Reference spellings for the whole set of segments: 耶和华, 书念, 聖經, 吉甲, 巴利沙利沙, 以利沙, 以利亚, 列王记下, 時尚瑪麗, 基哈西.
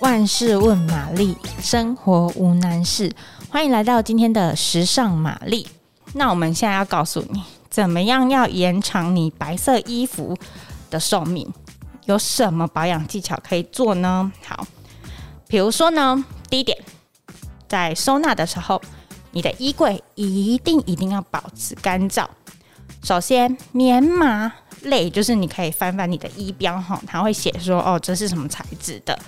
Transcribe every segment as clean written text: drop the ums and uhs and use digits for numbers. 万事问玛丽，生活无难事。欢迎来到今天的时尚玛丽。那我们现在要告诉你，怎么样要延长你白色衣服的寿命？有什么保养技巧可以做呢？好，比如说呢，第一点，在收纳的时候，你的衣柜一定要保持干燥。首先，棉麻类就是你可以翻翻你的衣标，它会写说哦，这是什么材质的。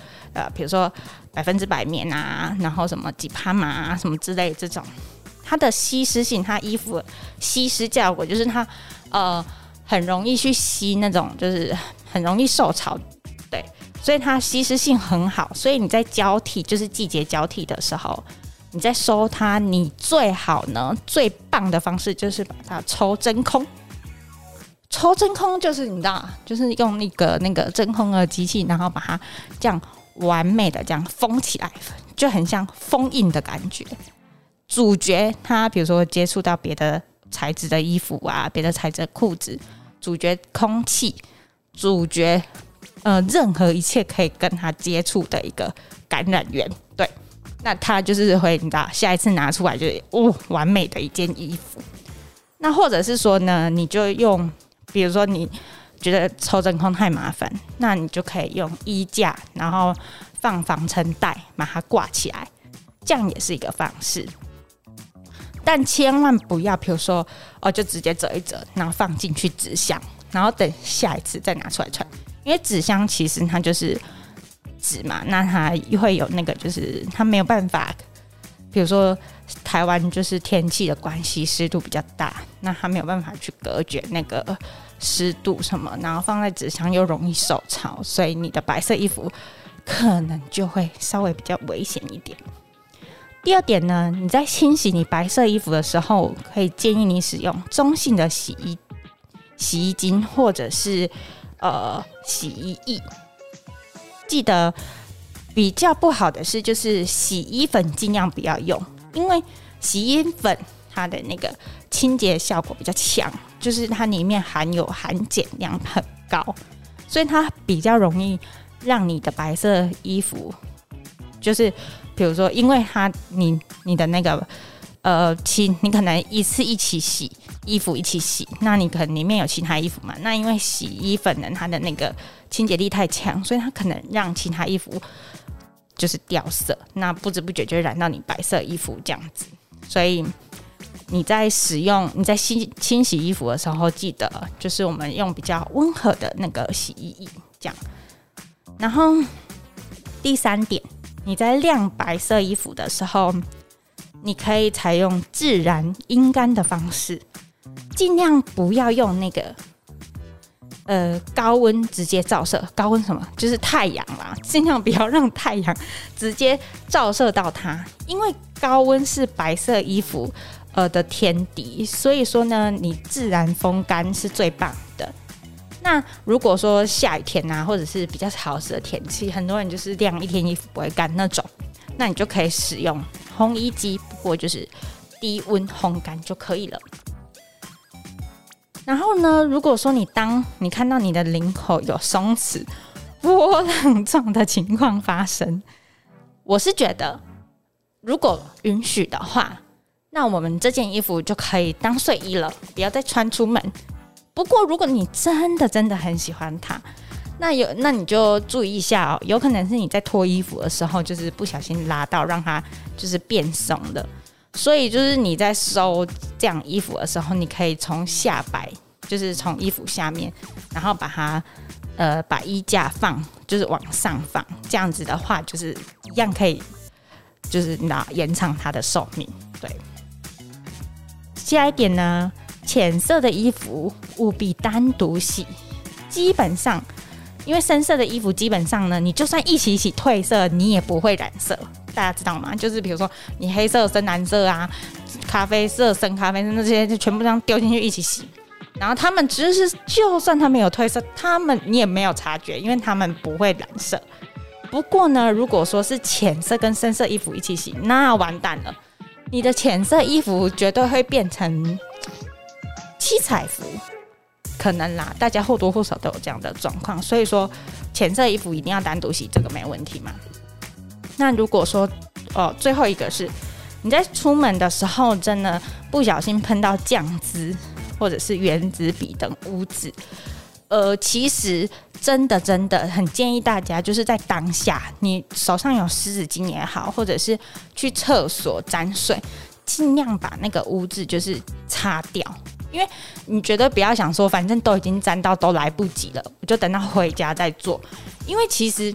比如说100%棉啊，然后什么几帕麻啊，什么之类的这种，它的吸湿性，它衣服吸湿效果就是它很容易去吸那种，就是很容易受潮，对，所以它吸湿性很好，所以你在交替，就是季节交替的时候，你在收它，你最好呢，最棒的方式就是把它抽真空。抽真空就是你知道，就是用那个真空的机器，然后把它这样。完美的这样封起来，就很像封印的感觉。主角他比如说接触到别的材质的衣服啊，别的材质的裤子，主角空气，主角任何一切可以跟他接触的一个感染源。对，那他就是会你知道，下一次拿出来就是完美的一件衣服。那或者是说呢，你就用，比如说你。觉得抽真空太麻烦，那你就可以用衣架，然后放防尘袋把它挂起来，这样也是一个方式。但千万不要，比如说就直接折一折，然后放进去纸箱，然后等下一次再拿出来穿，因为纸箱其实它就是纸嘛，那它会有那个就是它没有办法，比如说台湾就是天气的关系，湿度比较大，那它没有办法去隔绝那个。湿度什么，然后放在纸箱又容易受潮，所以你的白色衣服可能就会稍微比较危险一点。第二点呢，你在清洗你白色衣服的时候，可以建议你使用中性的洗衣精或者是洗衣液。记得比较不好的是，就是洗衣粉尽量不要用，因为洗衣粉它的那个清洁效果比较强，就是它里面含碱量很高，所以它比较容易让你的白色衣服，就是比如说，因为它你的那个清，你可能一次一起洗衣服一起洗，那你可能里面有其他衣服嘛，那因为洗衣粉呢，它的那个清洁力太强，所以它可能让其他衣服就是掉色，那不知不觉就染到你白色衣服这样子，所以。你在清洗衣服的时候，记得就是我们用比较温和的那个洗衣液这样。然后第三点，你在晾白色衣服的时候，你可以采用自然阴干的方式，尽量不要用那个高温直接照射，高温什么就是太阳啦，尽量不要让太阳直接照射到它，因为高温是白色衣服。的天敌，所以说呢，你自然风干是最棒的。那如果说下雨天啊，或者是比较潮湿的天气，很多人就是晾一天衣服不会干那种，那你就可以使用烘衣机，不过就是低温烘干就可以了。然后呢，如果说你看到你的领口有松弛、波浪状的情况发生，我是觉得如果允许的话。那我们这件衣服就可以当睡衣了，不要再穿出门。不过，如果你真的很喜欢它，那你就注意一下哦，有可能是你在脱衣服的时候，就是不小心拉到，让它就是变松了。所以，就是你在收这样衣服的时候，你可以从下摆，就是从衣服下面，然后把它把衣架放，就是往上放，这样子的话，就是一样可以，就是延长它的寿命，对。下一点呢，浅色的衣服务必单独洗。基本上，因为深色的衣服基本上呢，你就算一起洗褪色，你也不会染色。大家知道吗？就是比如说你黑色、深蓝色啊，咖啡色、深咖啡色那些，就全部这样丢进去一起洗。然后他们就算他们有褪色，你也没有察觉，因为他们不会染色。不过呢，如果说是浅色跟深色衣服一起洗，那完蛋了。你的浅色衣服绝对会变成七彩服，可能啦，大家或多或少都有这样的状况，所以说浅色衣服一定要单独洗，这个没问题嘛。那如果说最后一个是你在出门的时候真的不小心喷到酱汁或者是原子笔等污渍，其实真的很建议大家，就是在当下你手上有湿纸巾也好，或者是去厕所沾水，尽量把那个污渍就是擦掉，因为你绝对不要想说反正都已经沾到都来不及了，我就等到回家再做。因为其实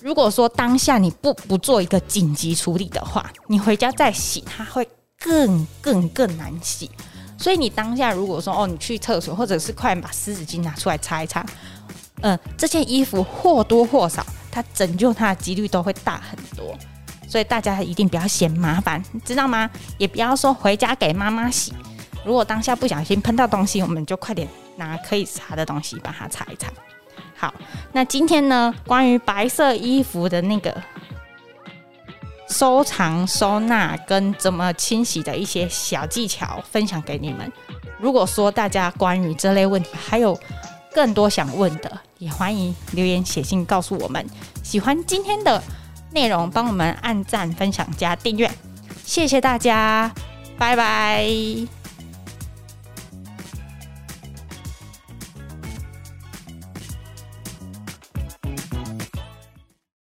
如果说当下你不做一个紧急处理的话，你回家再洗它会更难洗。所以你当下如果说你去厕所，或者是快点把湿纸巾拿出来擦一擦，这件衣服或多或少它拯救它的几率都会大很多。所以大家一定不要嫌麻烦，知道吗？也不要说回家给妈妈洗。如果当下不小心喷到东西，我们就快点拿可以擦的东西把它擦一擦。好，那今天呢，关于白色衣服的那个收藏、收纳跟怎么清洗的一些小技巧分享给你们。如果说大家关于这类问题还有更多想问的，也欢迎留言写信告诉我们。喜欢今天的内容，帮我们按赞、分享加订阅，谢谢大家，拜拜。